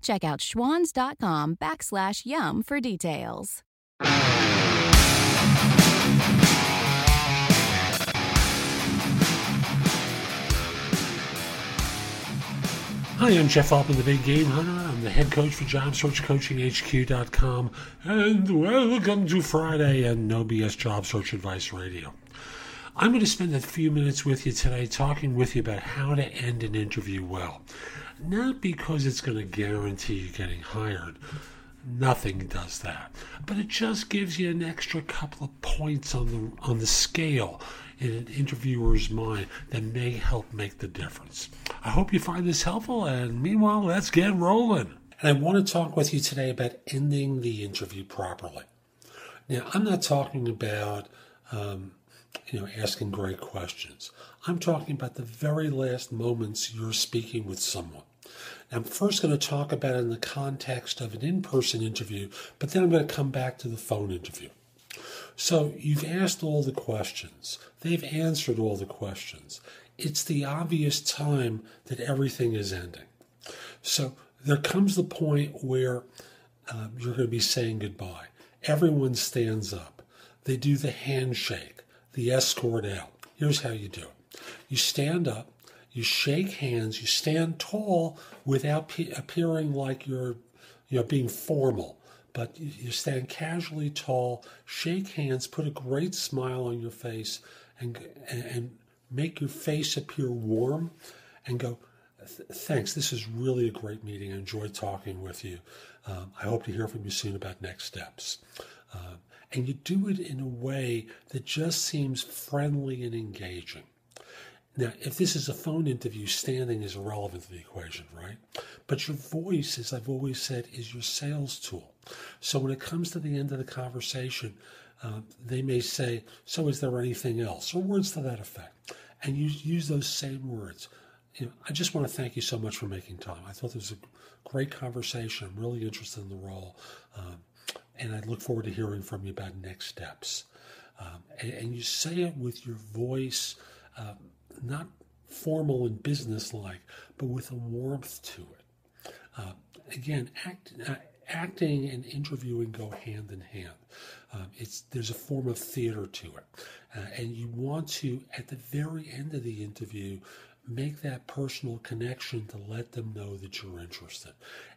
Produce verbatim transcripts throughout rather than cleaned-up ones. Check out schwans.com backslash yum for details. Hi, I'm Jeff Altman, the Big Game Hunter. I'm the head coach for job search coaching H Q dot com. And welcome to Friday and No B S Job Search Advice Radio. I'm going to spend a few minutes with you today talking with you about how to end an interview well. Not because it's going to guarantee you getting hired. Nothing does that. But it just gives you an extra couple of points on the on the scale in an interviewer's mind that may help make the difference. I hope you find this helpful, and meanwhile, let's get rolling. And I want to talk with you today about ending the interview properly. Now, I'm not talking about... Um, you know, asking great questions. I'm talking about the very last moments you're speaking with someone. Now, I'm first going to talk about it in the context of an in-person interview, but then I'm going to come back to the phone interview. So you've asked all the questions. They've answered all the questions. It's the obvious time that everything is ending. So there comes the point where uh, you're going to be saying goodbye. Everyone stands up. They do the handshake. The escort out. Here's how you do it. You stand up, you shake hands, you stand tall without pe- appearing like you're you know, being formal, but you stand casually tall, shake hands, put a great smile on your face, and, and, and make your face appear warm, and go, thanks, this is really a great meeting. I enjoyed talking with you. Um, I hope to hear from you soon about next steps. Um, and you do it in a way that just seems friendly and engaging. Now, if this is a phone interview, standing is irrelevant to the equation, right? But your voice, as I've always said, is your sales tool. So when it comes to the end of the conversation, uh, they may say, so is there anything else? Or words to that effect. And you use those same words. You know, I just want to thank you so much for making time. I thought this was a great conversation. I'm really interested in the role. Um, And I look forward to hearing from you about next steps. Um, and, and you say it with your voice, um, not formal and businesslike, but with a warmth to it. Um, again, act, uh, acting and interviewing go hand in hand. Um, it's there's a form of theater to it. Uh, and you want to, at the very end of the interview, make that personal connection to let them know that you're interested.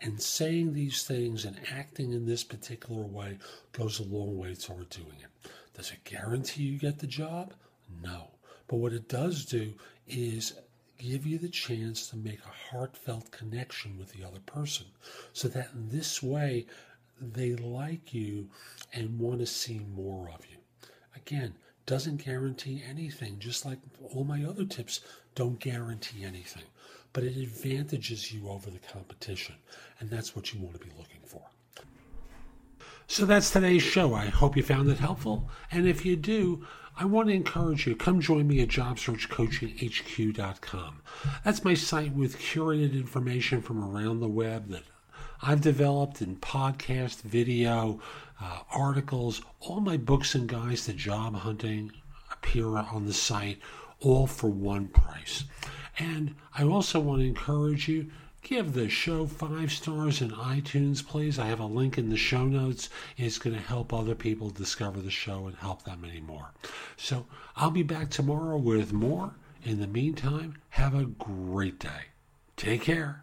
And saying these things and acting in this particular way goes a long way toward doing it. Does it guarantee you get the job? No. But what it does do is give you the chance to make a heartfelt connection with the other person so that in this way they like you and want to see more of you. Again, doesn't guarantee anything, just like all my other tips don't guarantee anything, but it advantages you over the competition, and that's what you want to be looking for. So that's today's show. I hope you found it helpful, and if you do, I want to encourage you, come join me at job search coaching H Q dot com. That's my site with curated information from around the web that I've developed in podcast, video, uh, articles. All my books and guides to job hunting appear on the site, all for one price. And I also want to encourage you, give the show five stars in iTunes, please. I have a link in the show notes. It's going to help other people discover the show and help them anymore. So I'll be back tomorrow with more. In the meantime, have a great day. Take care.